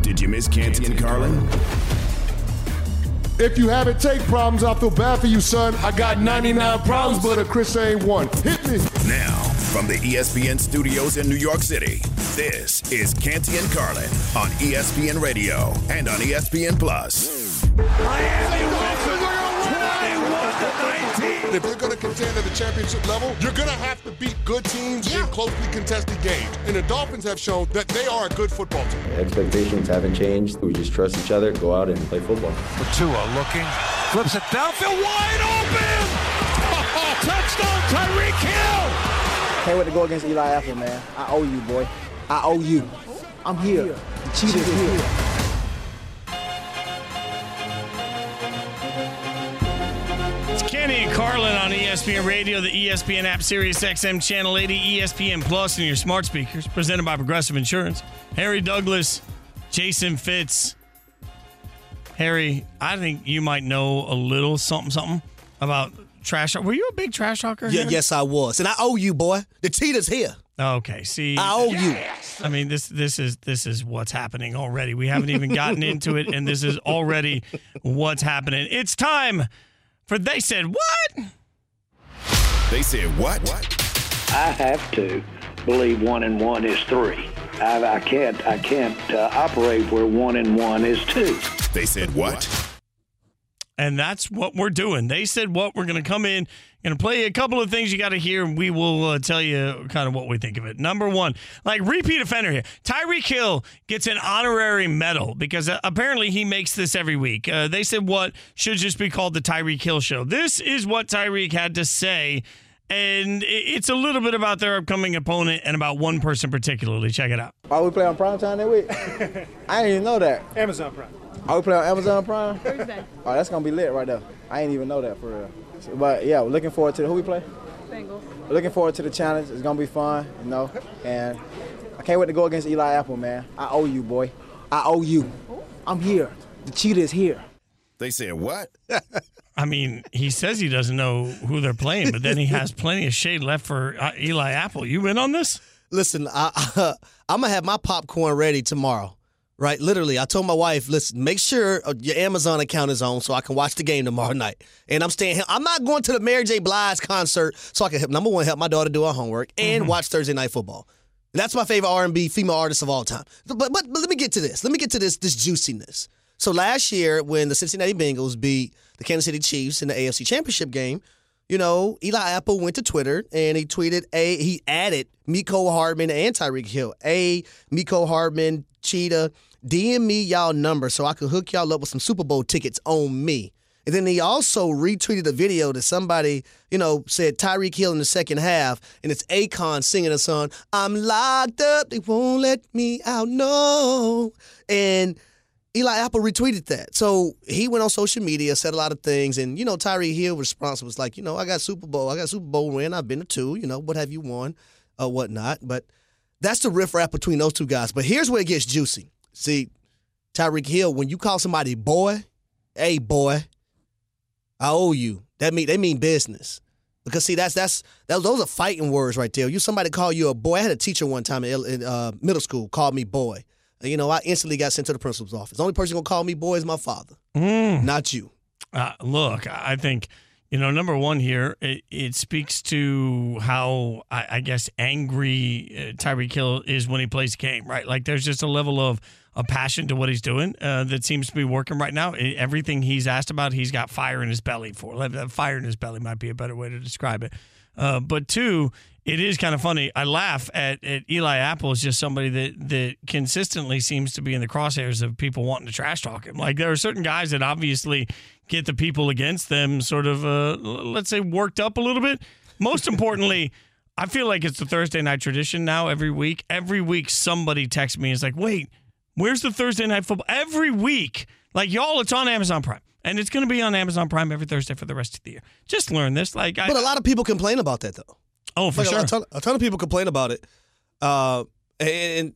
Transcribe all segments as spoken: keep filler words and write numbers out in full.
Did you miss Canty and Carlin? If you haven't take problems, I feel bad for you, son. I got ninety-nine problems, but a Chris ain't one. Hit me. Now, from the E S P N studios in New York City, this is Canty and Carlin on E S P N Radio and on E S P N Plus. Miami wins twenty-one to nineteen. If you're going to contend at the championship level, you're going to have to beat good teams yeah. in closely contested games. And the Dolphins have shown that they are a good football team. Expectations haven't changed. We just trust each other, go out and play football. Tua looking, flips it downfield, wide open! Oh, touchdown, Tyreek Hill! Can't wait to go against Eli Apple, man. I owe you, boy. I owe you. I'm here. here. The Chiefs is here. here. Kenny and Carlin on E S P N Radio, the E S P N app, SiriusXM Channel eighty, E S P N Plus, and your smart speakers. Presented by Progressive Insurance. Harry Douglas, Jason Fitz. Harry, I think you might know a little something, something about trash. Were you a big trash talker? Yeah, yes, I was, and I owe you, boy. The cheetah's here. Okay, see, I owe yes. you. I mean, this this is this is what's happening already. We haven't even gotten into it, and this is already what's happening. It's time. For they said what? They said what? I have to believe one and one is three. I, I can't. I can't uh, operate where one and one is two. They said what? And that's what we're doing. They said what? We're going to come in, going to play a couple of things you got to hear, and we will uh, tell you kind of what we think of it. Number one, like repeat offender here. Tyreek Hill gets an honorary medal because uh, apparently he makes this every week. Uh, they said what should just be called the Tyreek Hill Show. This is what Tyreek had to say, and it's a little bit about their upcoming opponent and about one person particularly. Check it out. Why we play on primetime that week? I didn't even know that. Amazon Prime. Are we playing on Amazon Prime? Thursday. Oh, that's going to be lit right there. I didn't even know that for real. But, yeah, we're looking forward to the, who we play? Bengals. We're looking forward to the challenge. It's going to be fun, you know. And I can't wait to go against Eli Apple, man. I owe you, boy. I owe you. I'm here. The cheetah is here. They said what? I mean, he says he doesn't know who they're playing, but then he has plenty of shade left for uh, Eli Apple. You in on this? Listen, I, uh, I'm going to have my popcorn ready tomorrow. Right, literally, I told my wife, listen, make sure your Amazon account is on so I can watch the game tomorrow night. And I'm staying here. I'm not going to the Mary J. Blige concert so I can, help, number one, help my daughter do her homework and mm-hmm. watch Thursday Night Football. And that's my favorite R and B female artist of all time. But, but but let me get to this. Let me get to this this juiciness. So last year when the Cincinnati Bengals beat the Kansas City Chiefs in the A F C Championship game, you know, Eli Apple went to Twitter and he tweeted, a he added Mecole Hardman and Tyreek Hill. A Mecole Hardman, Cheetah, D M me y'all number so I could hook y'all up with some Super Bowl tickets on me. And then he also retweeted a video that somebody, you know, said Tyreek Hill in the second half, and it's Akon singing a song, I'm locked up, they won't let me out, no. And Eli Apple retweeted that. So he went on social media, said a lot of things, and, you know, Tyreek Hill's response was like, you know, I got Super Bowl, I got Super Bowl win, I've been to two, you know, what have you won, or uh, whatnot, but... That's the riff-raff between those two guys. But here's where it gets juicy. See, Tyreek Hill, when you call somebody boy, hey, boy, I owe you. That mean, they mean business. Because, see, that's that's that, those are fighting words right there. You Somebody call you a boy. I had a teacher one time in, in uh, middle school called me boy. And, you know, I instantly got sent to the principal's office. The only person going to call me boy is my father, mm. not you. Uh, look, I think... You know, number one here, it, it speaks to how, I, I guess, angry Tyreek Hill is when he plays the game, right? Like, there's just a level of a passion to what he's doing uh, that seems to be working right now. It, everything he's asked about, he's got fire in his belly for. Like, fire in his belly might be a better way to describe it. Uh, but two, it is kind of funny. I laugh at, at Eli Apple is just somebody that, that consistently seems to be in the crosshairs of people wanting to trash talk him. Like, there are certain guys that obviously... get the people against them sort of, uh, let's say, worked up a little bit. Most importantly, I feel like it's the Thursday night tradition now every week. Every week somebody texts me and is like, wait, Where's the Thursday Night Football? Every week, like, y'all, it's on Amazon Prime. And it's going to be on Amazon Prime every Thursday for the rest of the year. Just learn this. Like, I, But a lot of people complain about that, though. Oh, for like, sure. A ton, a ton of people complain about it. Uh, and, and,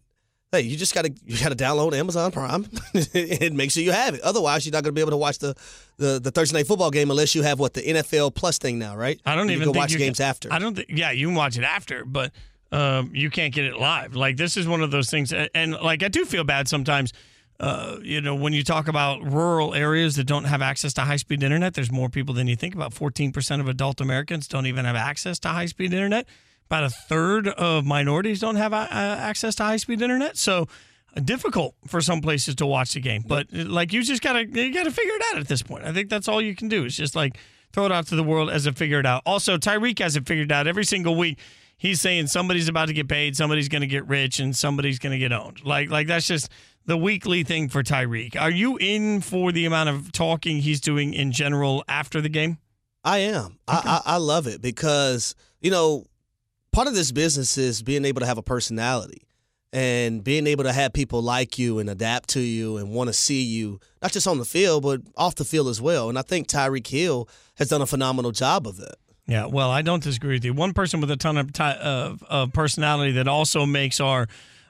hey, you just got to you got to download Amazon Prime and make sure you have it. Otherwise, you're not going to be able to watch the, the, the Thursday Night Football game unless you have, what, the N F L Plus thing now, right? I don't you even can think watch you games can, after. I don't think, yeah, you can watch it after, but um, you can't get it live. Like, this is one of those things. And, and like, I do feel bad sometimes. Uh, you know, when you talk about rural areas that don't have access to high-speed internet, there's more people than you think. About fourteen percent of adult Americans don't even have access to high-speed internet. About a third of minorities don't have uh, access to high-speed internet. So uh, difficult for some places to watch the game. But like, you just gotta you gotta figure it out at this point. I think that's all you can do is just like throw it out to the world as it figure it out. Also, Tyreek has it figured out every single week. He's saying somebody's about to get paid, somebody's going to get rich, and somebody's going to get owned. Like, like that's just the weekly thing for Tyreek. Are you in for the amount of talking he's doing in general after the game? I am. Okay. I, I, I love it because, you know, part of this business is being able to have a personality and being able to have people like you and adapt to you and want to see you, not just on the field, but off the field as well. And I think Tyreek Hill has done a phenomenal job of that. Yeah, well, I don't disagree with you. One person with a ton of, ty- of, of personality that also makes our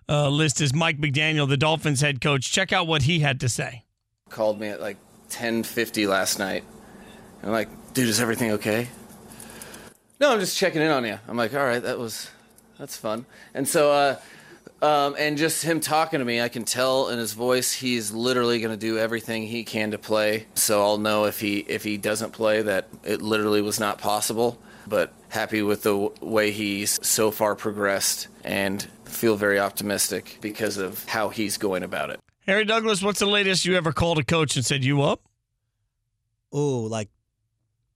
uh, list is Mike McDaniel, the Dolphins head coach. Check out what he had to say. Called me at like ten fifty last night. I'm like, dude, is everything okay? No, I'm just checking in on you. I'm like, all right, that was, that's fun. And so, uh, um, and just him talking to me, I can tell in his voice he's literally going to do everything he can to play. So I'll know if he if he doesn't play that it literally was not possible. But happy with the w- way he's so far progressed and feel very optimistic because of how he's going about it. Harry Douglas, what's the latest you ever called a coach and said, you up? Oh, like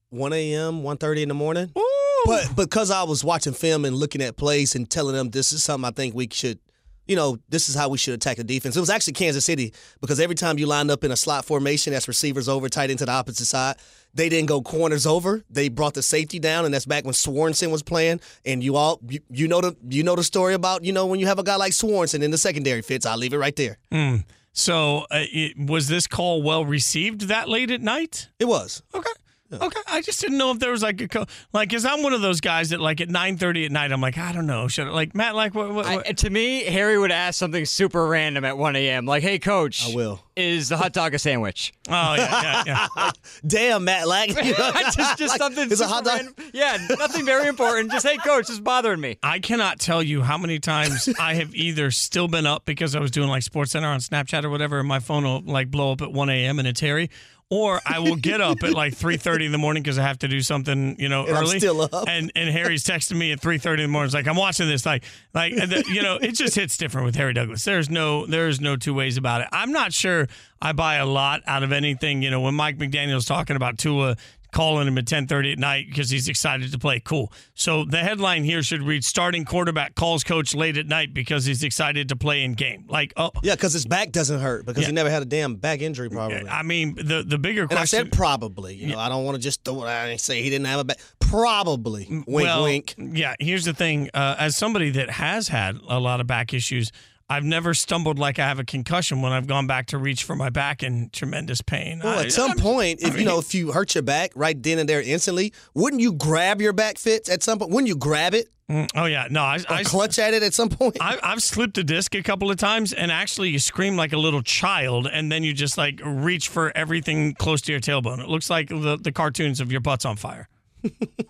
one a.m., one thirty in the morning? Ooh. But because I was watching film and looking at plays and telling them this is something I think we should, you know, this is how we should attack the defense. It was actually Kansas City because every time you lined up in a slot formation, that's receivers over, tight end to the opposite side. They didn't go corners over. They brought the safety down, and that's back when Swanson was playing. And you all, you, you know the you know the story about, you know, when you have a guy like Swanson in the secondary fits. I'll leave it right there. Mm. So uh, it, was this call well received that late at night? It was. Okay. Okay, I just didn't know if there was like a co- like, cause I'm one of those guys that like at nine thirty at night I'm like, I don't know, should I, like Matt like what? what, what? I, to me, Harry would ask something super random at one a m. Like, hey coach, I will. Is the hot dog a sandwich? Oh yeah, yeah, yeah. Like, damn, Matt Lack, you know, just just like, something. Is a hot dog? Random. Yeah, nothing very important. Just hey coach, this is bothering me. I cannot tell you how many times I have either still been up because I was doing like SportsCenter on Snapchat or whatever, and my phone will like blow up at one a m and it's Harry. Or I will get up at like three thirty in the morning because I have to do something, you know, and early. I'm still up. And and Harry's texting me at three thirty in the morning. It's like, I'm watching this. Like, like the, you know, it just hits different with Harry Douglas. There's no there's no two ways about it. I'm not sure I buy a lot out of anything. You know, when Mike McDaniel's talking about Tua calling him at ten thirty at night because he's excited to play, cool. So the headline here should read, starting quarterback calls coach late at night because he's excited to play in game. Like, oh. Yeah, because his back doesn't hurt because yeah. he never had a damn back injury probably. I mean, the, the bigger and question. I said probably. You know, yeah. I don't want to just throw it out and say he didn't have a back. Probably. Wink, well, wink. Yeah, here's the thing. Uh, as somebody that has had a lot of back issues, I've never stumbled like I have a concussion when I've gone back to reach for my back in tremendous pain. Well, I, at some I'm, point, if I mean, you know, if you hurt your back right then and there instantly, wouldn't you grab your back fits at some point? Wouldn't you grab it? Oh, yeah. No, I, I clutch at it at some point. I, I've slipped a disc a couple of times, and actually you scream like a little child, and then you just like reach for everything close to your tailbone. It looks like the, the cartoons of your butt's on fire.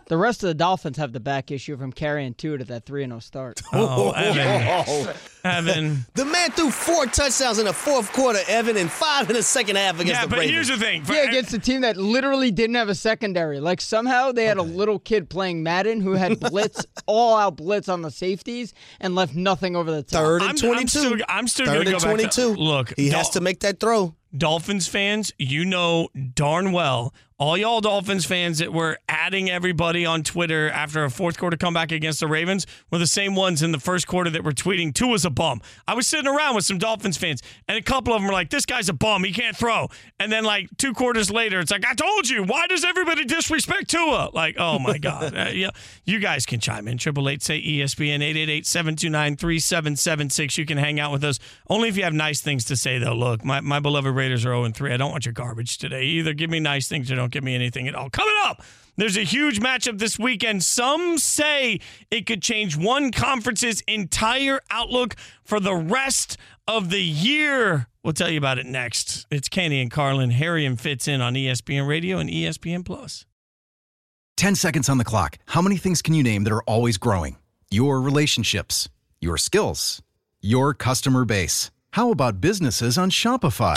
The rest of the Dolphins have the back issue from carrying two to that three and oh start. Oh, Evan. Oh. Evan. The man threw four touchdowns in the fourth quarter, Evan, and five in the second half against yeah, the Ravens. Yeah, but here's the thing. For- yeah, against a team that literally didn't have a secondary. Like, somehow they had a little kid playing Madden who had blitz, all-out blitz on the safeties and left nothing over the top. Third and twenty-two. I'm still, still going to go twenty-two. Back to, look, he Dol- has to make that throw. Dolphins fans, you know darn well all y'all Dolphins fans that were adding everybody on Twitter after a fourth quarter comeback against the Ravens were the same ones in the first quarter that were tweeting, Tua's a bum. I was sitting around with some Dolphins fans, and a couple of them were like, this guy's a bum. He can't throw. And then, like, two quarters later, it's like, I told you. Why does everybody disrespect Tua? Like, oh, my God. uh, yeah. You guys can chime in. triple eight say E S P N, eight eight eight, seven two nine, three seven seven six. You can hang out with us. Only if you have nice things to say, though. Look, my, my beloved Raiders are oh and three. I don't want your garbage today. Either give me nice things or don't give me anything at all. Coming up, there's a huge matchup this weekend. Some say it could change one conference's entire outlook for the rest of the year. We'll tell you about it next. It's Kenny and Carlin. Harry and Fitz in on E S P N Radio and E S P N Plus. Ten seconds on the clock. How many things can you name that are always growing? Your relationships, your skills, your customer base. How about businesses on Shopify?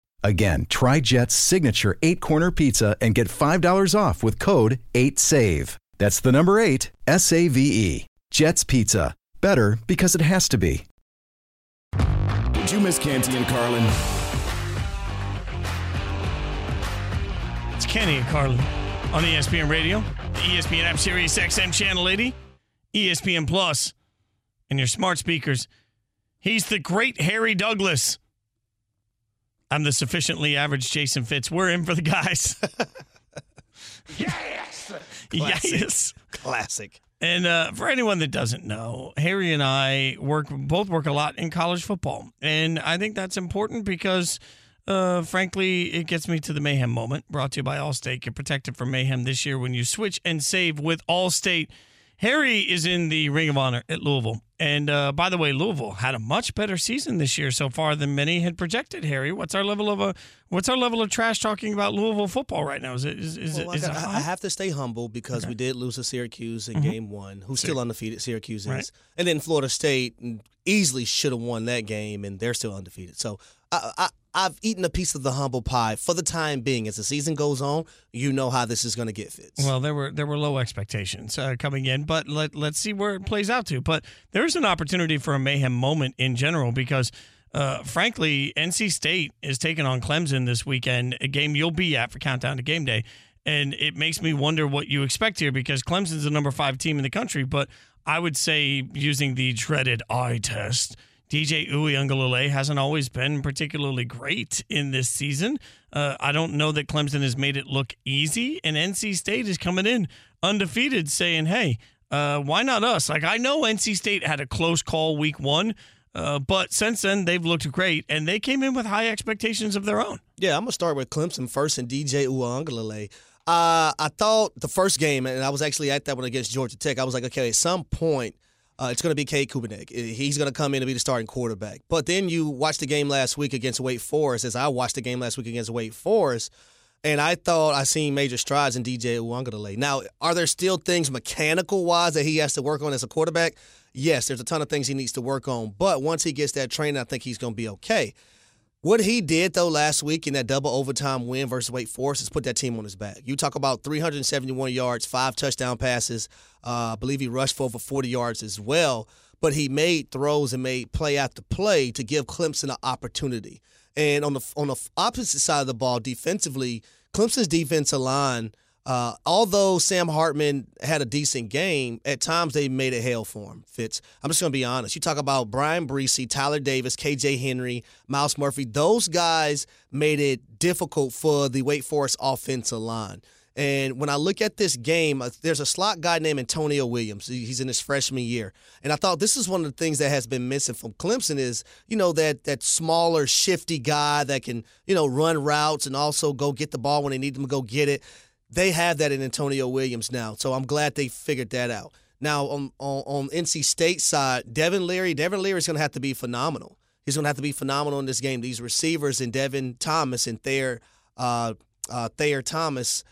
Again, try Jet's signature eight-corner pizza and get five dollars off with code eight save. That's the number eight, S A V E. Jet's Pizza. Better because it has to be. Did you miss Canty and Carlin? It's Kenny and Carlin on E S P N Radio, the E S P N app, Sirius X M Channel eighty, E S P N Plus, and your smart speakers. He's the great Harry Douglas. I'm the sufficiently average Jason Fitz. We're in for the guys. Yes! Classic. Yes. Classic. And uh, for anyone that doesn't know, Harry and I work both work a lot in college football. And I think that's important because, uh, frankly, it gets me to the mayhem moment. Brought to you by Allstate. You're protected from mayhem this year when you switch and save with Allstate. Harry is in the Ring of Honor at Louisville. And uh, by the way, Louisville had a much better season this year so far than many had projected, Harry. What's our level of a what's our level of trash talking about Louisville football right now? Is it is, is, well, is I, it I have to stay humble because okay. we did lose to Syracuse in mm-hmm. game one, who's Sy- still undefeated, Syracuse is. Right. And then Florida State easily should have won that game, and they're still undefeated. So I, I, I've eaten a piece of the humble pie for the time being. As the season goes on, you know how this is going to get, Fitz. Well, there were there were low expectations uh, coming in, but let, let's see where it plays out to. But there's an opportunity for a mayhem moment in general because, uh, frankly, N C State is taking on Clemson this weekend, a game you'll be at for Countdown to Game Day. And it makes me wonder what you expect here because Clemson's the number five team in the country. But I would say, using the dreaded eye test, D J Uiagalelei hasn't always been particularly great in this season. Uh, I don't know that Clemson has made it look easy. And N C State is coming in undefeated saying, hey, Uh, why not us? Like, I know N C State had a close call week one, uh, but since then they've looked great, and they came in with high expectations of their own. Yeah, I'm going to start with Clemson first and D J Uiagalelei. Uh, I thought the first game, and I was actually at that one against Georgia Tech, I was like, okay, at some point uh, it's going to be Kade Kubinek. He's going to come in and be the starting quarterback. But then you watch the game last week against Wake Forest, as I watched the game last week against Wake Forest, and I thought I seen major strides in D J Uiagalelei. Now, are there still things mechanical-wise that he has to work on as a quarterback? Yes, there's a ton of things he needs to work on. But once he gets that training, I think he's going to be okay. What he did, though, last week in that double overtime win versus Wake Forest is put that team on his back. You talk about three hundred seventy-one yards, five touchdown passes. Uh, I believe he rushed for over forty yards as well. But he made throws and made play after play to give Clemson an opportunity. And on the on the opposite side of the ball, defensively, Clemson's defensive line, uh, although Sam Hartman had a decent game, at times they made it hell for him, Fitz. I'm just going to be honest. You talk about Brian Bresee, Tyler Davis, K J Henry, Miles Murphy. Those guys made it difficult for the Wake Forest offensive line. And when I look at this game, there's a slot guy named Antonio Williams. He's in his freshman year. And I thought this is one of the things that has been missing from Clemson is, you know, that that smaller, shifty guy that can, you know, run routes and also go get the ball when they need them to go get it. They have that in Antonio Williams now. So I'm glad they figured that out. Now, on, on, on N C State side, Devin Leary, Devin Leary is going to have to be phenomenal. He's going to have to be phenomenal in this game. These receivers and Devin Thomas and Thayer, uh, uh, Thayer Thomas,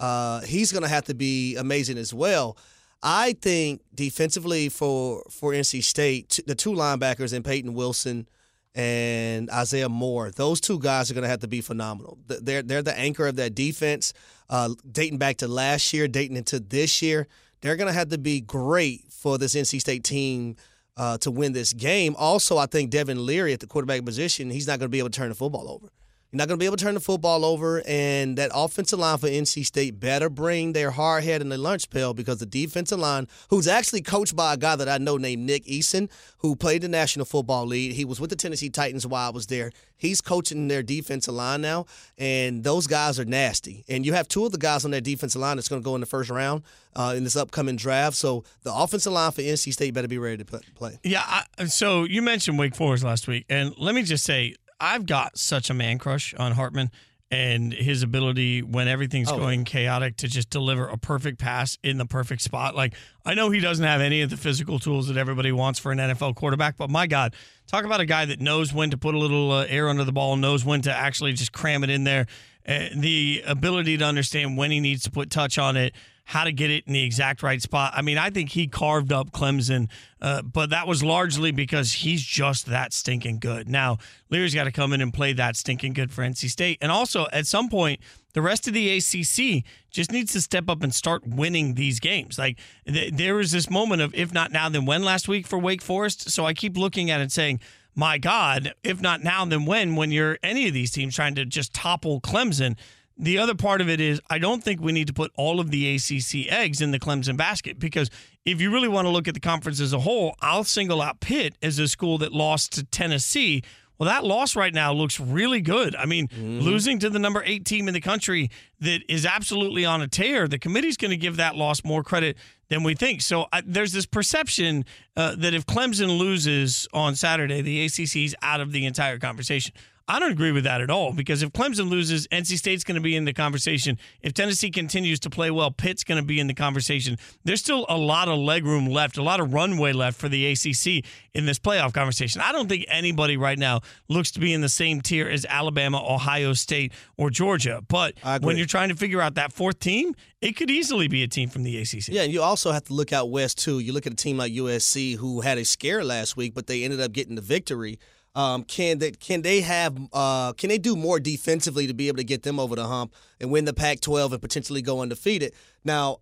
uh, he's going to have to be amazing as well. I think defensively for, for N C State, t- the two linebackers in Peyton Wilson and Isaiah Moore, those two guys are going to have to be phenomenal. They're, they're the anchor of that defense, uh, dating back to last year, dating into this year. They're going to have to be great for this N C State team uh, to win this game. Also, I think Devin Leary at the quarterback position, he's not going to be able to turn the football over. You're not going to be able to turn the football over, and that offensive line for N C State better bring their hard head in the lunch pail, because the defensive line, who's actually coached by a guy that I know named Nick Eason, who played the National Football League. He was with the Tennessee Titans while I was there. He's coaching their defensive line now, and those guys are nasty. And you have two of the guys on their defensive line that's going to go in the first round uh, in this upcoming draft. So the offensive line for N C State better be ready to play. Yeah, I, so you mentioned Wake Forest last week, and let me just say, I've got such a man crush on Hartman and his ability when everything's oh, going yeah. chaotic to just deliver a perfect pass in the perfect spot. Like, I know he doesn't have any of the physical tools that everybody wants for an N F L quarterback, but my God, talk about a guy that knows when to put a little uh, air under the ball, knows when to actually just cram it in there. Uh, the ability to understand when he needs to put touch on it, how to get it in the exact right spot. I mean, I think he carved up Clemson, uh, but that was largely because he's just that stinking good. Now, Leary's got to come in and play that stinking good for N C State. And also, at some point, the rest of the A C C just needs to step up and start winning these games. Like, th- there was this moment of, if not now, then when last week for Wake Forest. So I keep looking at it saying, my God, if not now, then when, when you're any of these teams trying to just topple Clemson. The other part of it is, I don't think we need to put all of the A C C eggs in the Clemson basket, because if you really want to look at the conference as a whole, I'll single out Pitt as a school that lost to Tennessee. Well, that loss right now looks really good. I mean, mm-hmm. losing to the number eight team in the country that is absolutely on a tear, the committee's going to give that loss more credit than we think. So I, there's this perception uh, that if Clemson loses on Saturday, the A C C's out of the entire conversation. I don't agree with that at all, because if Clemson loses, N C State's going to be in the conversation. If Tennessee continues to play well, Pitt's going to be in the conversation. There's still a lot of legroom left, a lot of runway left for the A C C in this playoff conversation. I don't think anybody right now looks to be in the same tier as Alabama, Ohio State, or Georgia. But when you're trying to figure out that fourth team, it could easily be a team from the A C C. Yeah, and you also have to look out west, too. You look at a team like U S C, who had a scare last week, but they ended up getting the victory. Um, can that can they have uh, can they do more defensively to be able to get them over the hump and win the Pac twelve and potentially go undefeated? Now,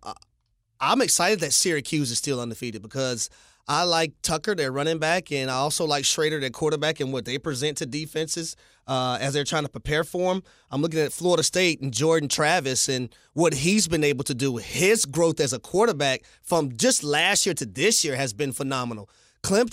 I'm excited that Syracuse is still undefeated, because I like Tucker, their running back, and I also like Schrader, their quarterback, and what they present to defenses uh, as they're trying to prepare for them. I'm looking at Florida State and Jordan Travis and what he's been able to do. His growth as a quarterback from just last year to this year has been phenomenal.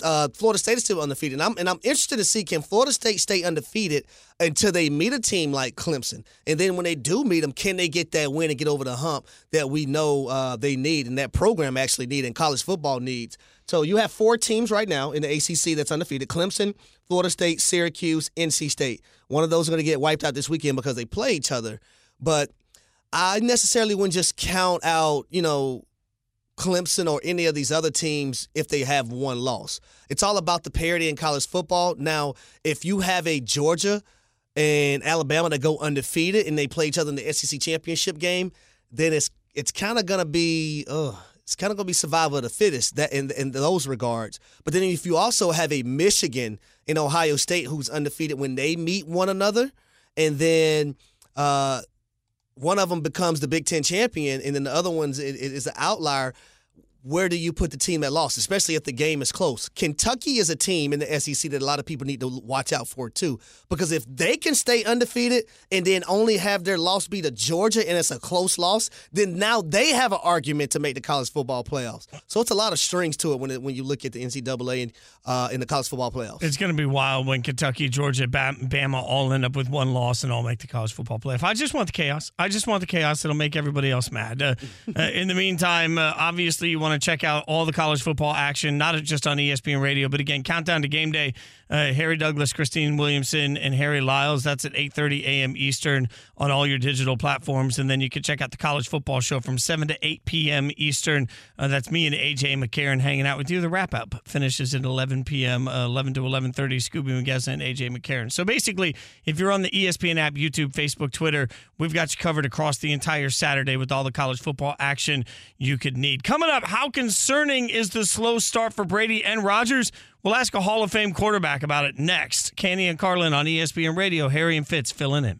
Uh, Florida State is still undefeated, and I'm and I'm interested to see, can Florida State stay undefeated until they meet a team like Clemson, and then when they do meet them, can they get that win and get over the hump that we know uh, they need, and that program actually need, and college football needs. So you have four teams right now in the A C C that's undefeated: Clemson, Florida State, Syracuse, N C State. One of those are going to get wiped out this weekend because they play each other. But I necessarily wouldn't just count out, you know, Clemson or any of these other teams if they have one loss. It's all about the parity in college football. Now, if you have a Georgia and Alabama that go undefeated and they play each other in the S E C championship game, then it's it's kind of going to be uh, it's kind of going to be survival of the fittest that in, in those regards. But then if you also have a Michigan and Ohio State who's undefeated when they meet one another, and then uh, one of them becomes the Big Ten champion, and then the other one's is an outlier. where do you put the team at loss, especially if the game is close? Kentucky is a team in the S E C that a lot of people need to watch out for, too, because if they can stay undefeated and then only have their loss be to Georgia and it's a close loss, then now they have an argument to make the college football playoffs. So it's a lot of strings to it when it, when you look at the N C double A and uh, in the college football playoffs. It's going to be wild when Kentucky, Georgia, Bama all end up with one loss and all make the college football playoff. I just want the chaos. I just want the chaos. It'll make everybody else mad. Uh, uh, in the meantime, uh, obviously you want to check out all the college football action, not just on E S P N Radio, but again, Countdown to Game Day, uh, Harry Douglas, Christine Williamson, and Harry Lyles. That's at eight thirty a.m. Eastern on all your digital platforms. And then you can check out the college football show from seven to eight p.m. Eastern. Uh, that's me and A J McCarron hanging out with you. The wrap-up finishes at eleven p.m., uh, eleven to eleven thirty, Scooby McGuess and A J McCarron. So basically, if you're on the E S P N app, YouTube, Facebook, Twitter, we've got you covered across the entire Saturday with all the college football action you could need. Coming up, how How concerning is the slow start for Brady and Rodgers? We'll ask a Hall of Fame quarterback about it next. Canty and Carlin on E S P N Radio. Harry and Fitz filling in.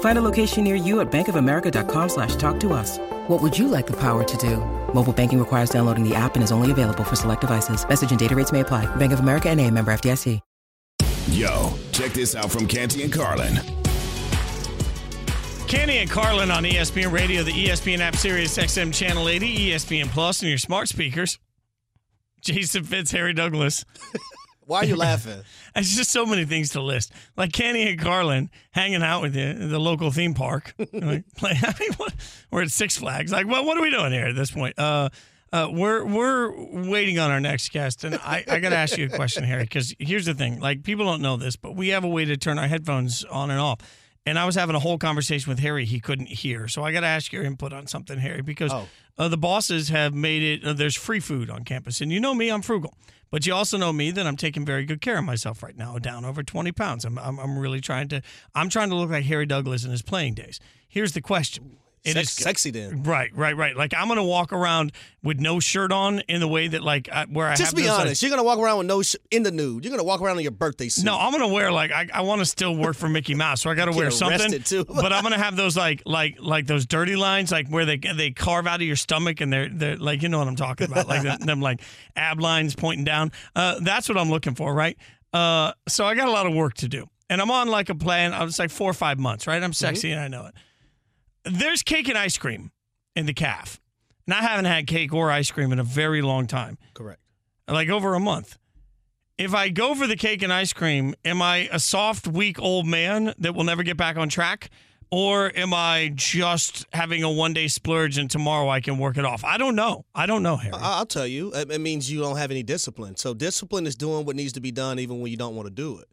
Find a location near you at bankofamerica.com slash talk to us. What would you like the power to do? Mobile banking requires downloading the app and is only available for select devices. Message and data rates may apply. Bank of America N A, member F D I C. Yo, check this out from Canty and Carlin. Canty and Carlin on E S P N Radio, the E S P N app, SiriusXM Channel eighty, E S P N Plus, and your smart speakers. Jason Fitz, Harry Douglas. Why are you laughing? It's just so many things to list. Like Canty and Carlin hanging out with you at the local theme park. Like, I mean, what? We're at Six Flags. Like, well, what are we doing here at this point? Uh, uh, we're we're waiting on our next guest. And I, I got to ask you a question, Harry, because here's the thing. Like, people don't know this, but we have a way to turn our headphones on and off. And I was having a whole conversation with Harry he couldn't hear. So I got to ask your input on something, Harry, because oh. uh, the bosses have made it, uh, there's free food on campus. And you know me, I'm frugal. But you also know me that I'm taking very good care of myself right now, down over twenty pounds. I'm I'm, I'm really trying to, I'm trying to look like Harry Douglas in his playing days. Here's the question. It Sex, is sexy then. Right, right, right. Like, I'm going to walk around with no shirt on in the way that, like, I, where I Just have to. Just be honest. Like, you're going to walk around with no sh- in the nude. You're going to walk around in your birthday suit. No, I'm going to wear, like, I, I want to still work for Mickey Mouse, so I got to wear something. Too. But I'm going to have those, like, like like those dirty lines, like, where they they carve out of your stomach and they're, they're like, you know what I'm talking about. Like, the, them, like, ab lines pointing down. Uh, that's what I'm looking for, right? Uh, so I got a lot of work to do. And I'm on, like, a plan. I was, like, four or five months, right? I'm sexy mm-hmm. and I know it. There's cake and ice cream in the caf. And I haven't had cake or ice cream in a very long time. Correct. Like over a month. If I go for the cake and ice cream, am I a soft, weak old man that will never get back on track? Or am I just having a one-day splurge and tomorrow I can work it off? I don't know. I don't know, Harry. I'll tell you. It means you don't have any discipline. So discipline is doing what needs to be done even when you don't want to do it.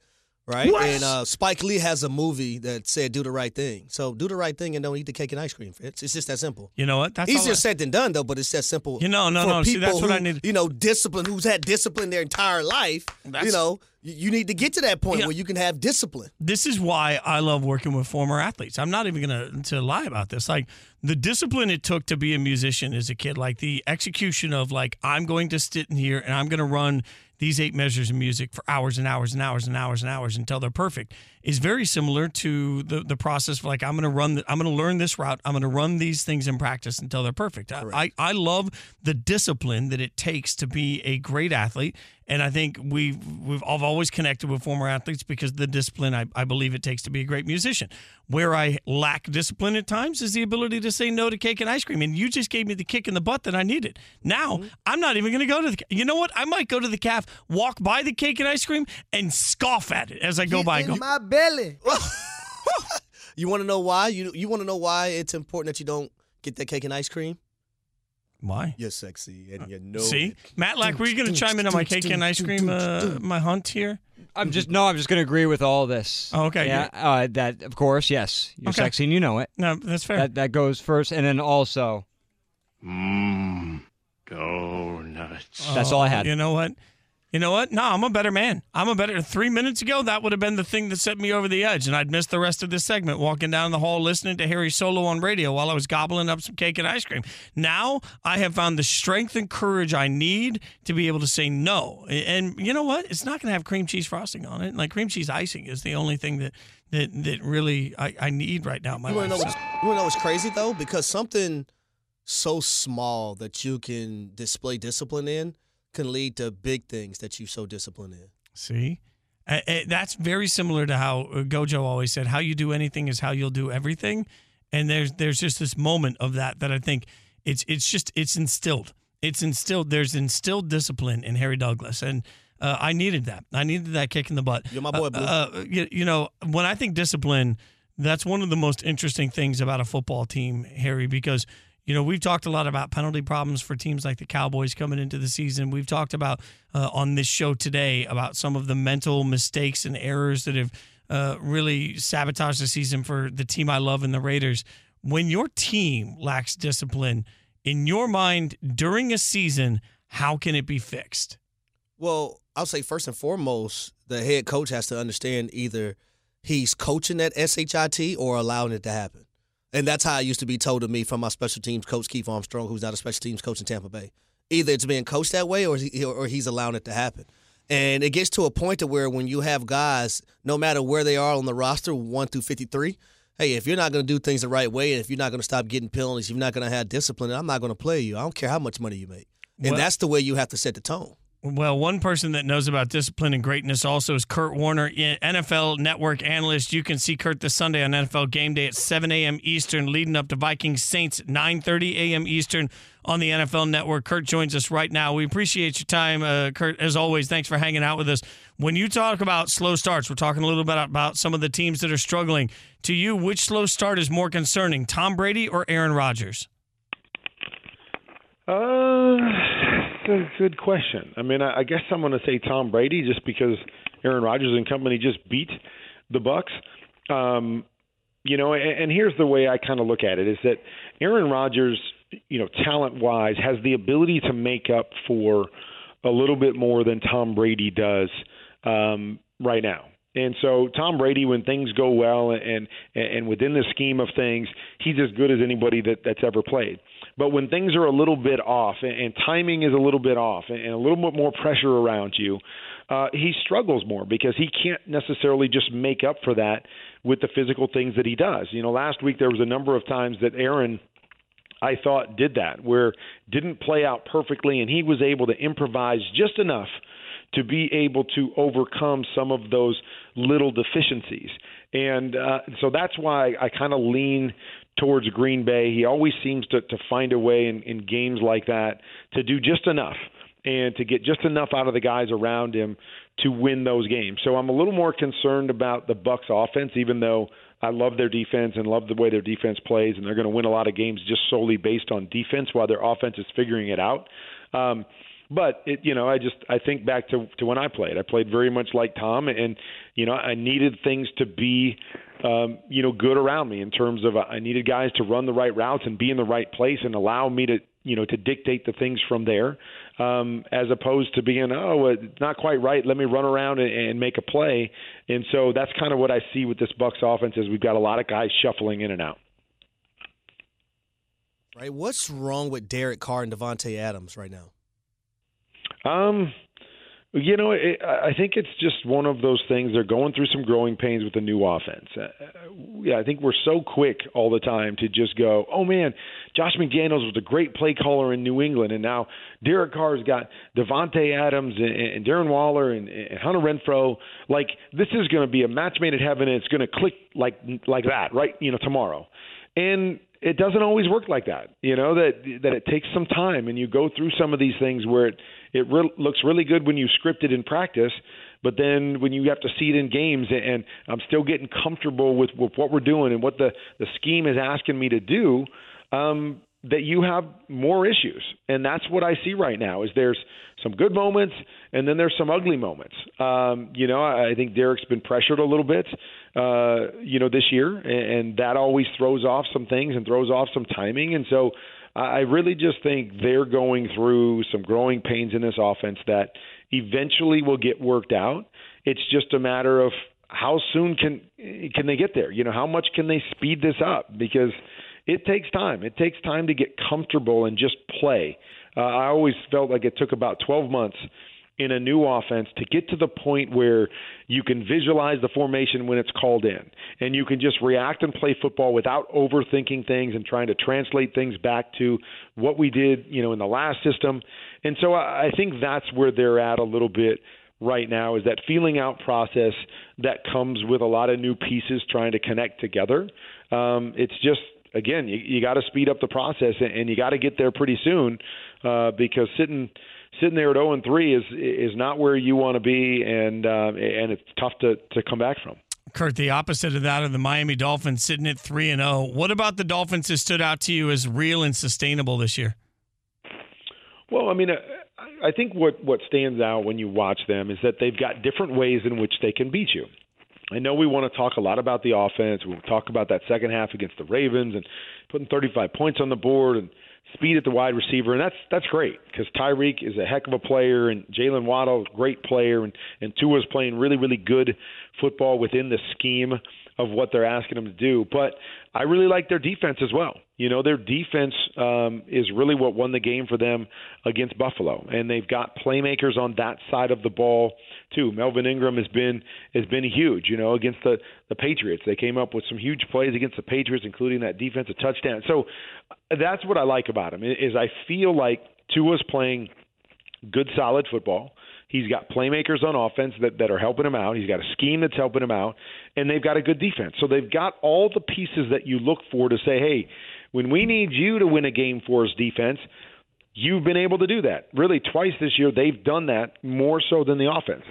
Right? What? And uh, Spike Lee has a movie that said do the right thing. So do the right thing and don't eat the cake and ice cream. It's, it's just that simple. You know what? That's easier I... said than done, though, but it's that simple. You know, no, For no. See, that's what who, I need. You know, discipline, who's had discipline their entire life, that's... you know, you need to get to that point you know, where you can have discipline. This is why I love working with former athletes. I'm not even going to to lie about this. Like, the discipline it took to be a musician as a kid, like the execution of, like, I'm going to sit in here and I'm going to run these eight measures of music for hours and hours and hours and hours and hours until they're perfect, is very similar to the, the process of, like, I'm going to run, the, I'm going to learn this route. I'm going to run these things in practice until they're perfect. I, I, I love the discipline that it takes to be a great athlete. And I think we've, we've I've always connected with former athletes because of the discipline I, I believe it takes to be a great musician. Where I lack discipline at times is the ability to say no to cake and ice cream. And you just gave me the kick in the butt that I needed. Now, mm-hmm. I'm not even going to go to the – you know what? I might go to the calf, walk by the cake and ice cream, and scoff at it as I go Get by. In go, my belly. You want to know why? You you want to know why it's important that you don't get that cake and ice cream? Why? You're sexy and you know See? It. Matt Lack, were you going to chime in on my cake and ice cream, uh, my hunt here? I'm just, no, I'm just going to agree with all this. Oh, okay. Yeah, uh, that, of course, yes. You're okay. Sexy and you know it. No, that's fair. That, that goes first. And then also. Mmm, donuts. Oh, that's all I had. You know what? You know what? No, I'm a better man. I'm a better. Three minutes ago, that would have been the thing that set me over the edge, and I'd miss the rest of this segment walking down the hall listening to Harry Solo on radio while I was gobbling up some cake and ice cream. Now I have found the strength and courage I need to be able to say no. And you know what? It's not going to have cream cheese frosting on it. Like cream cheese icing is the only thing that that, that really I, I need right now in my life. You want to know what's crazy, though? Because something so small that you can display discipline in can lead to big things that you so disciplined in. See? Uh, uh, that's very similar to how Gojo always said, how you do anything is how you'll do everything. And there's there's just this moment of that that I think it's it's just, it's instilled. It's instilled. There's instilled discipline in Harry Douglas. And uh, I needed that. I needed that kick in the butt. You're my boy, Blue. Uh, uh, you, you know, when I think discipline, that's one of the most interesting things about a football team, Harry, because you know, we've talked a lot about penalty problems for teams like the Cowboys coming into the season. We've talked about uh, on this show today about some of the mental mistakes and errors that have uh, really sabotaged the season for the team I love and the Raiders. When your team lacks discipline, in your mind, during a season, how can it be fixed? Well, I'll say first and foremost, the head coach has to understand either he's coaching that S H I T or allowing it to happen. And that's how it used to be told to me from my special teams coach, Keith Armstrong, who's not a special teams coach in Tampa Bay. Either it's being coached that way or he, or he's allowing it to happen. And it gets to a point to where when you have guys, no matter where they are on the roster, one through fifty-three, hey, if you're not going to do things the right way and if you're not going to stop getting penalties, you're not going to have discipline, I'm not going to play you. I don't care how much money you make. And well, that's the way you have to set the tone. Well, one person that knows about discipline and greatness also is Kurt Warner, N F L Network analyst. You can see Kurt this Sunday on N F L Game Day at seven a.m. Eastern, leading up to Vikings-Saints, nine thirty a.m. Eastern on the N F L Network. Kurt joins us right now. We appreciate your time, uh, Kurt. As always, thanks for hanging out with us. When you talk about slow starts, we're talking a little bit about some of the teams that are struggling. To you, which slow start is more concerning, Tom Brady or Aaron Rodgers? Uh... That's a good question. I mean, I, I guess I'm going to say Tom Brady just because Aaron Rodgers and company just beat the Bucs. Um, you know, and, and here's the way I kind of look at it is that Aaron Rodgers, you know, talent-wise, has the ability to make up for a little bit more than Tom Brady does um, right now. And so Tom Brady, when things go well and and within the scheme of things, he's as good as anybody that, that's ever played. But when things are a little bit off and, and timing is a little bit off and, and a little bit more pressure around you, uh, he struggles more because he can't necessarily just make up for that with the physical things that he does. You know, last week there was a number of times that Aaron, I thought, did that, where didn't play out perfectly and he was able to improvise just enough to be able to overcome some of those little deficiencies. And uh, so that's why I kind of lean towards Green Bay. He always seems to, to find a way in, in games like that to do just enough and to get just enough out of the guys around him to win those games. So I'm a little more concerned about the Bucs offense, even though I love their defense and love the way their defense plays, and they're going to win a lot of games just solely based on defense while their offense is figuring it out. Um But, it, you know, I just I think back to, to when I played. I played very much like Tom, and, you know, I needed things to be, um, you know, good around me in terms of uh, I needed guys to run the right routes and be in the right place and allow me to, you know, to dictate the things from there um, as opposed to being, oh, it's not quite right. Let me run around and, and make a play. And so that's kind of what I see with this Bucs offense is we've got a lot of guys shuffling in and out. Right. What's wrong with Derek Carr and Devontae Adams right now? Um, you know, it, I think it's just one of those things. They're going through some growing pains with the new offense. Uh, yeah, I think we're so quick all the time to just go, oh, man, Josh McDaniels was a great play caller in New England, and now Derek Carr's got Devontae Adams and, and Darren Waller and, and Hunter Renfrow. Like, this is going to be a match made in heaven, and it's going to click like like that, right? You know, tomorrow. And it doesn't always work like that, you know, that that it takes some time, and you go through some of these things where it, it re- looks really good when you script it in practice, but then when you have to see it in games, and, and I'm still getting comfortable with, with what we're doing and what the, the scheme is asking me to do, um, that you have more issues. And that's what I see right now is there's some good moments, and then there's some ugly moments. Um, you know, I, I think Derek's been pressured a little bit, uh, you know, this year, and, and that always throws off some things and throws off some timing. And so I really just think they're going through some growing pains in this offense that eventually will get worked out. It's just a matter of how soon can can they get there? You know, how much can they speed this up? Because it takes time. It takes time to get comfortable and just play. Uh, I always felt like it took about twelve months in a new offense to get to the point where you can visualize the formation when it's called in, and you can just react and play football without overthinking things and trying to translate things back to what we did, you know, in the last system. And so I think that's where they're at a little bit right now, is that feeling out process that comes with a lot of new pieces trying to connect together. Um, it's just, again, you, you got to speed up the process, and, and you got to get there pretty soon, uh, because sitting sitting there at oh and three is is not where you want to be, and uh, and it's tough to, to come back from. Kurt, the opposite of that of the Miami Dolphins sitting at three and oh. What about the Dolphins has stood out to you as real and sustainable this year? Well, I mean, I, I think what, what stands out when you watch them is that they've got different ways in which they can beat you. I know we want to talk a lot about the offense. We'll talk about that second half against the Ravens and putting thirty-five points on the board and speed at the wide receiver, and that's that's great because Tyreek is a heck of a player, and Jalen Waddle, great player, and, and Tua is playing really, really good football within the scheme of what they're asking them to do. But I really like their defense as well. You know, their defense um, is really what won the game for them against Buffalo, and they've got playmakers on that side of the ball too. Melvin Ingram has been has been huge. You know, against the, the Patriots, they came up with some huge plays against the Patriots, including that defensive touchdown. So that's what I like about him, is I feel like Tua's playing good, solid football. He's got playmakers on offense that, that are helping him out. He's got a scheme that's helping him out, and they've got a good defense. So they've got all the pieces that you look for to say, hey, when we need you to win a game for us, defense, you've been able to do that. Really, twice this year, they've done that more so than the offense.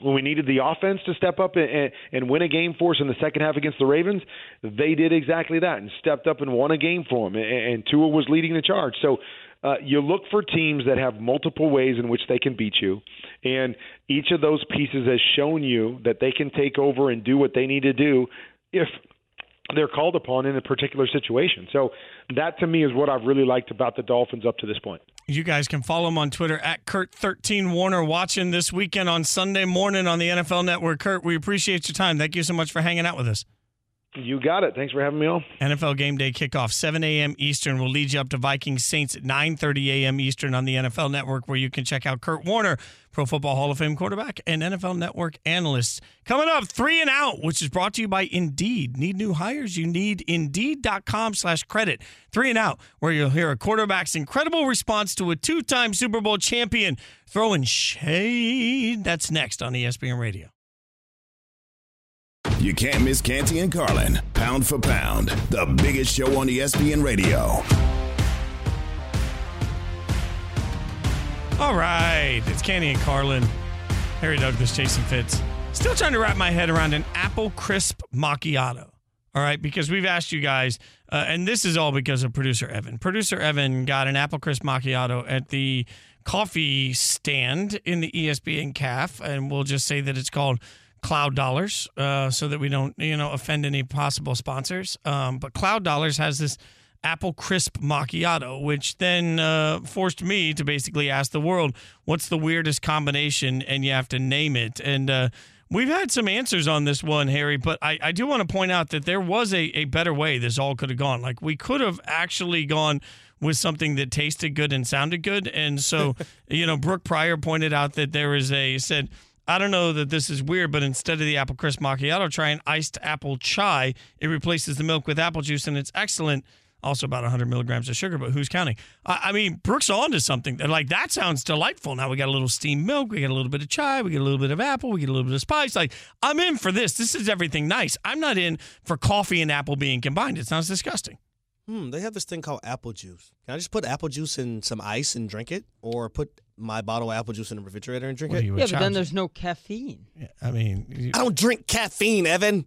When we needed the offense to step up and, and win a game for us in the second half against the Ravens, they did exactly that and stepped up and won a game for them, and, and Tua was leading the charge. So uh, you look for teams that have multiple ways in which they can beat you, and each of those pieces has shown you that they can take over and do what they need to do if they're called upon in a particular situation. So that, to me, is what I've really liked about the Dolphins up to this point. You guys can follow him on Twitter at Kurt thirteen Warner, watching this weekend on Sunday morning on the N F L Network. Kurt, we appreciate your time. Thank you so much for hanging out with us. You got it. Thanks for having me on. N F L Game Day kickoff, seven a.m. Eastern. We'll lead you up to Vikings Saints at nine thirty a.m. Eastern on the N F L Network, where you can check out Kurt Warner, Pro Football Hall of Fame quarterback and N F L Network analyst. Coming up, Three and Out, which is brought to you by Indeed. Need new hires? You need Indeed.com slash credit. Three and Out, where you'll hear a quarterback's incredible response to a two-time Super Bowl champion throwing shade. That's next on E S P N Radio. You can't miss Canty and Carlin, Pound for Pound, the biggest show on E S P N Radio. All right, it's Canty and Carlin, Harry Douglas, Jason Fitz. Still trying to wrap my head around an apple crisp macchiato, all right, because we've asked you guys, uh, and this is all because of producer Evan. Producer Evan got an apple crisp macchiato at the coffee stand in the E S P N caf, and we'll just say that it's called Cloud Dollars, uh, so that we don't, you know, offend any possible sponsors. Um, but Cloud Dollars has this apple crisp macchiato, which then uh, forced me to basically ask the world, what's the weirdest combination? And you have to name it. And uh, we've had some answers on this one, Harry, but I, I do want to point out that there was a, a better way this all could have gone. Like, we could have actually gone with something that tasted good and sounded good. And so, you know, Brooke Pryor pointed out that there is a, said, I don't know that this is weird, but instead of the apple crisp macchiato, try an iced apple chai. It replaces the milk with apple juice, and it's excellent. also about one hundred milligrams of sugar, but who's counting? I, I mean, Brooke's on to something. They're like, that sounds delightful. Now we got a little steamed milk. We got a little bit of chai. We get a little bit of apple. We get a little bit of spice. Like, I'm in for this. This is everything nice. I'm not in for coffee and apple being combined. It sounds disgusting. Hmm, they have this thing called apple juice. Can I just put apple juice in some ice and drink it? Or put my bottle of apple juice in the refrigerator and drink it? Yeah, but then there's no caffeine. Yeah, I mean... You... I don't drink caffeine, Evan.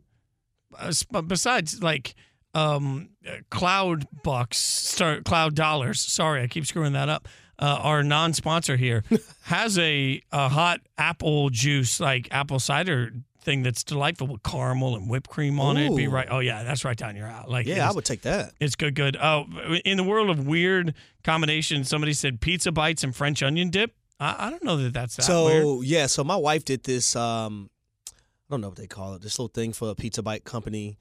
Uh, besides, like... Um, Cloud Bucks, star, Cloud Dollars, sorry, I keep screwing that up, uh, our non-sponsor here, has a, a hot apple juice, like apple cider thing that's delightful with caramel and whipped cream on Ooh. it. Be right. Oh, yeah, that's right down your alley. Like, yeah, I would take that. It's good, good. Oh, in the world of weird combinations, somebody said pizza bites and French onion dip. I, I don't know that that's that so, weird. So, yeah, so my wife did this, um, I don't know what they call it, this little thing for a pizza bite company.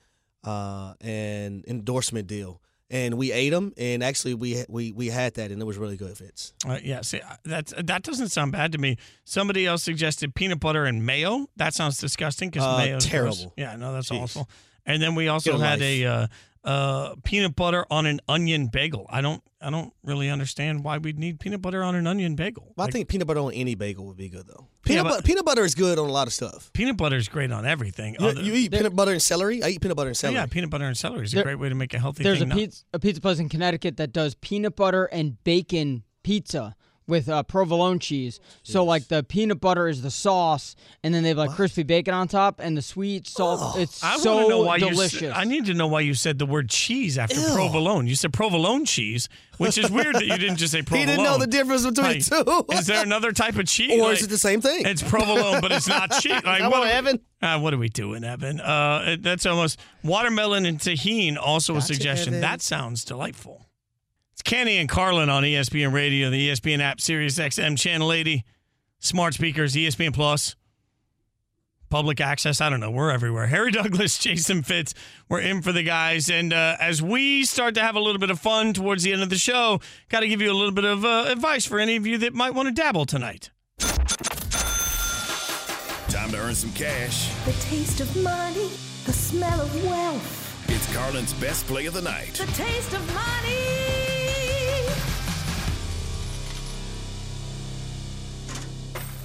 Uh, and endorsement deal, and we ate them, and actually we we we had that, and it was really good, Fitz. Uh, yeah, see, that's that doesn't sound bad to me. Somebody else suggested peanut butter and mayo. That sounds disgusting because uh, mayo is terrible. Gross. Yeah, no, that's Jeez. awful. And then we also had a uh, uh, peanut butter on an onion bagel. I don't I don't really understand why we'd need peanut butter on an onion bagel. Well, like, I think peanut butter on any bagel would be good though. Peanut, yeah, but, peanut butter is good on a lot of stuff. Peanut butter is great on everything. You, you eat peanut butter and celery? I eat peanut butter and celery. Yeah, peanut butter and celery is a there, great way to make a healthy there's thing. There's a pizza, a pizza place in Connecticut that does peanut butter and bacon pizza with uh, provolone cheese. Jeez. So, like, the peanut butter is the sauce, and then they have, like, what? crispy bacon on top, and the sweet salt. Oh. It's I so know why delicious. You, I need to know why you said the word cheese after Ew. provolone. You said provolone cheese. Which is weird that you didn't just say provolone. He didn't know the difference between like, the two. Is there another type of cheese? Or like, is it the same thing? It's provolone, but it's not cheese. Like, Come what on, we, Evan. Uh, what are we doing, Evan? Uh, that's almost watermelon and tahini, also gotcha, a suggestion. Evan. That sounds delightful. It's Kenny and Carlin on E S P N Radio, the E S P N app, Sirius X M, Channel eighty, smart speakers, E S P N Plus, public access. I don't know. We're everywhere. Harry Douglas, Jason Fitz. We're in for the guys. And uh, as we start to have a little bit of fun towards the end of the show, got to give you a little bit of uh, advice for any of you that might want to dabble tonight. Time to earn some cash. The taste of money, the smell of wealth. It's Carlin's best play of the night. The taste of money.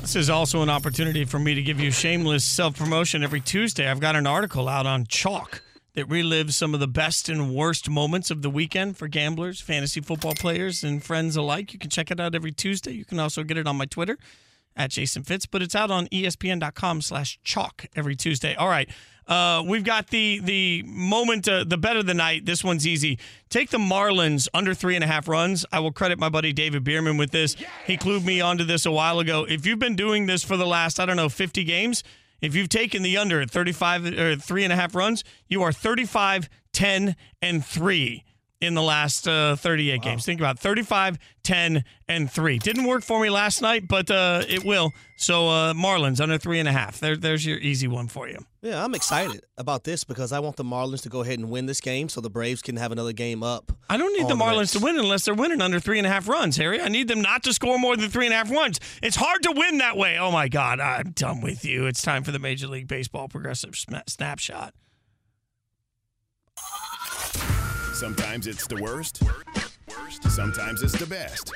This is also an opportunity for me to give you shameless self-promotion. Every Tuesday, I've got an article out on Chalk that relives some of the best and worst moments of the weekend for gamblers, fantasy football players, and friends alike. You can check it out every Tuesday. You can also get it on my Twitter, at Jason Fitz, but it's out on E S P N dot com slash Chalk every Tuesday. All right, uh, we've got the the moment, uh, the bet of the night. This one's easy. Take the Marlins under three and a half runs. I will credit my buddy David Bierman with this. He clued me onto this a while ago. If you've been doing this for the last, I don't know, fifty games, if you've taken the under at thirty-five or three and a half runs, you are thirty-five, ten, and three. In the last uh, thirty-eight wow. games. Think about thirty-five, ten, and three. Didn't work for me last night, but uh, it will. So uh, Marlins under three and a half. There, there's your easy one for you. Yeah, I'm excited about this because I want the Marlins to go ahead and win this game so the Braves can have another game up. I don't need the Marlins to win unless they're winning under three and a half runs, Harry. I need them not to score more than three and a half runs. It's hard to win that way. Oh, my God, I'm done with you. It's time for the Major League Baseball Progressive Snapshot. Sometimes it's the worst, sometimes it's the best.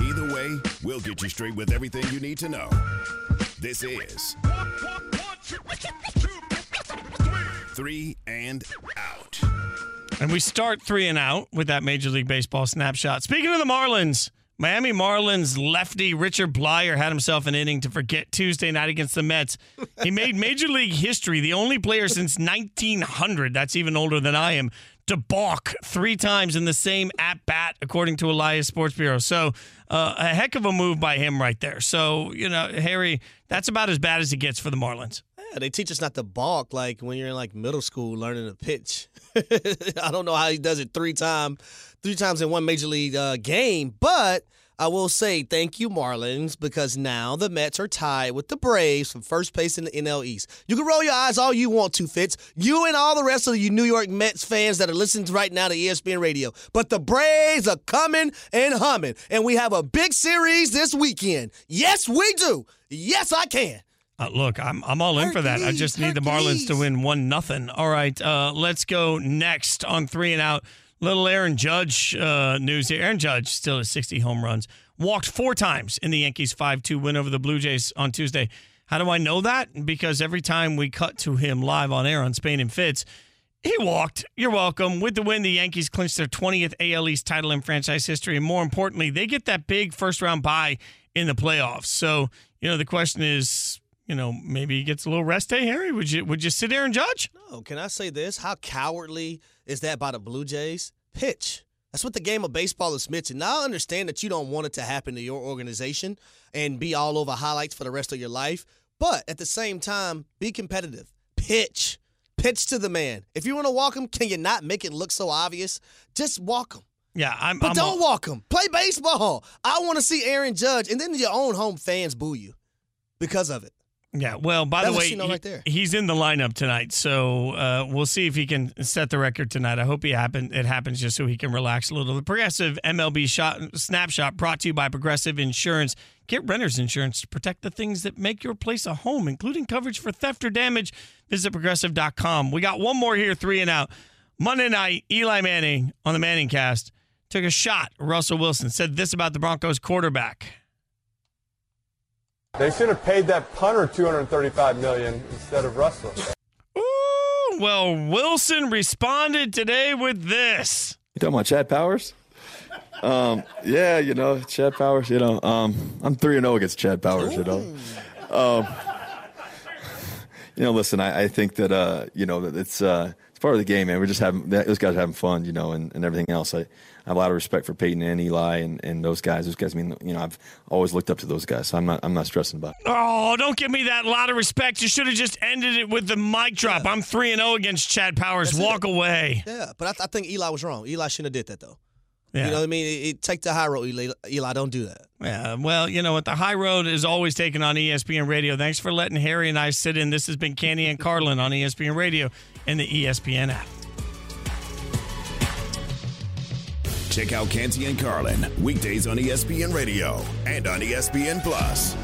Either way, we'll get you straight with everything you need to know. This is Three and Out. And we start Three and Out with that Major League Baseball snapshot. Speaking of the Marlins, Miami Marlins lefty Richard Blyer had himself an inning to forget Tuesday night against the Mets. He made Major League history, the only player since nineteen hundred, that's even older than I am, to balk three times in the same at-bat, according to Elias Sports Bureau. So uh, a heck of a move by him right there. So, you know, Harry, that's about as bad as it gets for the Marlins. Yeah, they teach us not to balk like when you're in like middle school learning to pitch. I don't know how he does it three times. Three times in one Major League uh, game, but I will say thank you, Marlins, because now the Mets are tied with the Braves for first place in the N L East. You can roll your eyes all you want to, Fitz, you and all the rest of you New York Mets fans that are listening right now to E S P N Radio, but the Braves are coming and humming, and we have a big series this weekend. Yes, we do. Yes, I can. Uh, look, I'm I'm all in Hercules, for that. I just need Hercules. the Marlins to win one nothing. All right, uh, let's go next on Three and Out. Little Aaron Judge uh, news here. Aaron Judge still has sixty home runs. Walked four times in the Yankees' five two win over the Blue Jays on Tuesday. How do I know that? Because every time we cut to him live on air on Spain and Fitz, he walked. You're welcome. With the win, the Yankees clinched their twentieth A L East title in franchise history. And more importantly, they get that big first-round bye in the playoffs. So, you know, the question is, you know, maybe he gets a little rest day, Harry. Would you would you sit there and judge? No, can I say this? How cowardly is that by the Blue Jays? Pitch. That's what the game of baseball is missing. Now, I understand that you don't want it to happen to your organization and be all over highlights for the rest of your life. But at the same time, be competitive. Pitch. Pitch to the man. If you want to walk him, can you not make it look so obvious? Just walk him. Yeah, I'm. But I'm don't a- walk him. Play baseball. I want to see Aaron Judge. And then your own home fans boo you because of it. Yeah, well, by that the way, you know, right there. He, he's in the lineup tonight, so uh, we'll see if he can set the record tonight. I hope he happen, it happens just so he can relax a little. The Progressive M L B shot, Snapshot brought to you by Progressive Insurance. Get renter's insurance to protect the things that make your place a home, including coverage for theft or damage. Visit Progressive dot com. We got one more here, Three and Out. Monday night, Eli Manning on the Manning Cast took a shot at Russell Wilson, said this about the Broncos quarterback. They should have paid that punter two hundred thirty-five million dollars instead of Russell. Ooh, well, Wilson responded today with this. You talking about Chad Powers? Um, yeah, you know, Chad Powers, you know. Um, I'm three and oh against Chad Powers, you know. Um, you know, listen, I, I think that, uh, you know, that it's uh, it's part of the game, man. We're just having – those guys are having fun, you know, and, and everything else. I – I have a lot of respect for Peyton and Eli and, and those guys. Those guys, I mean, you know, I've always looked up to those guys, so I'm not I'm not stressing about it. Oh, don't give me that lot of respect. You should have just ended it with the mic drop. Yeah. I'm three and oh against Chad Powers. That's Walk it. away. Yeah, but I, th- I think Eli was wrong. Eli shouldn't have did that, though. Yeah. You know what I mean? It, it, take the high road, Eli. Eli, don't do that. Yeah, well, you know what? The high road is always taken on E S P N Radio. Thanks for letting Harry and I sit in. This has been Candy and Carlin on E S P N Radio and the E S P N app. Check out Canty and Carlin, weekdays on E S P N Radio and on E S P N Plus.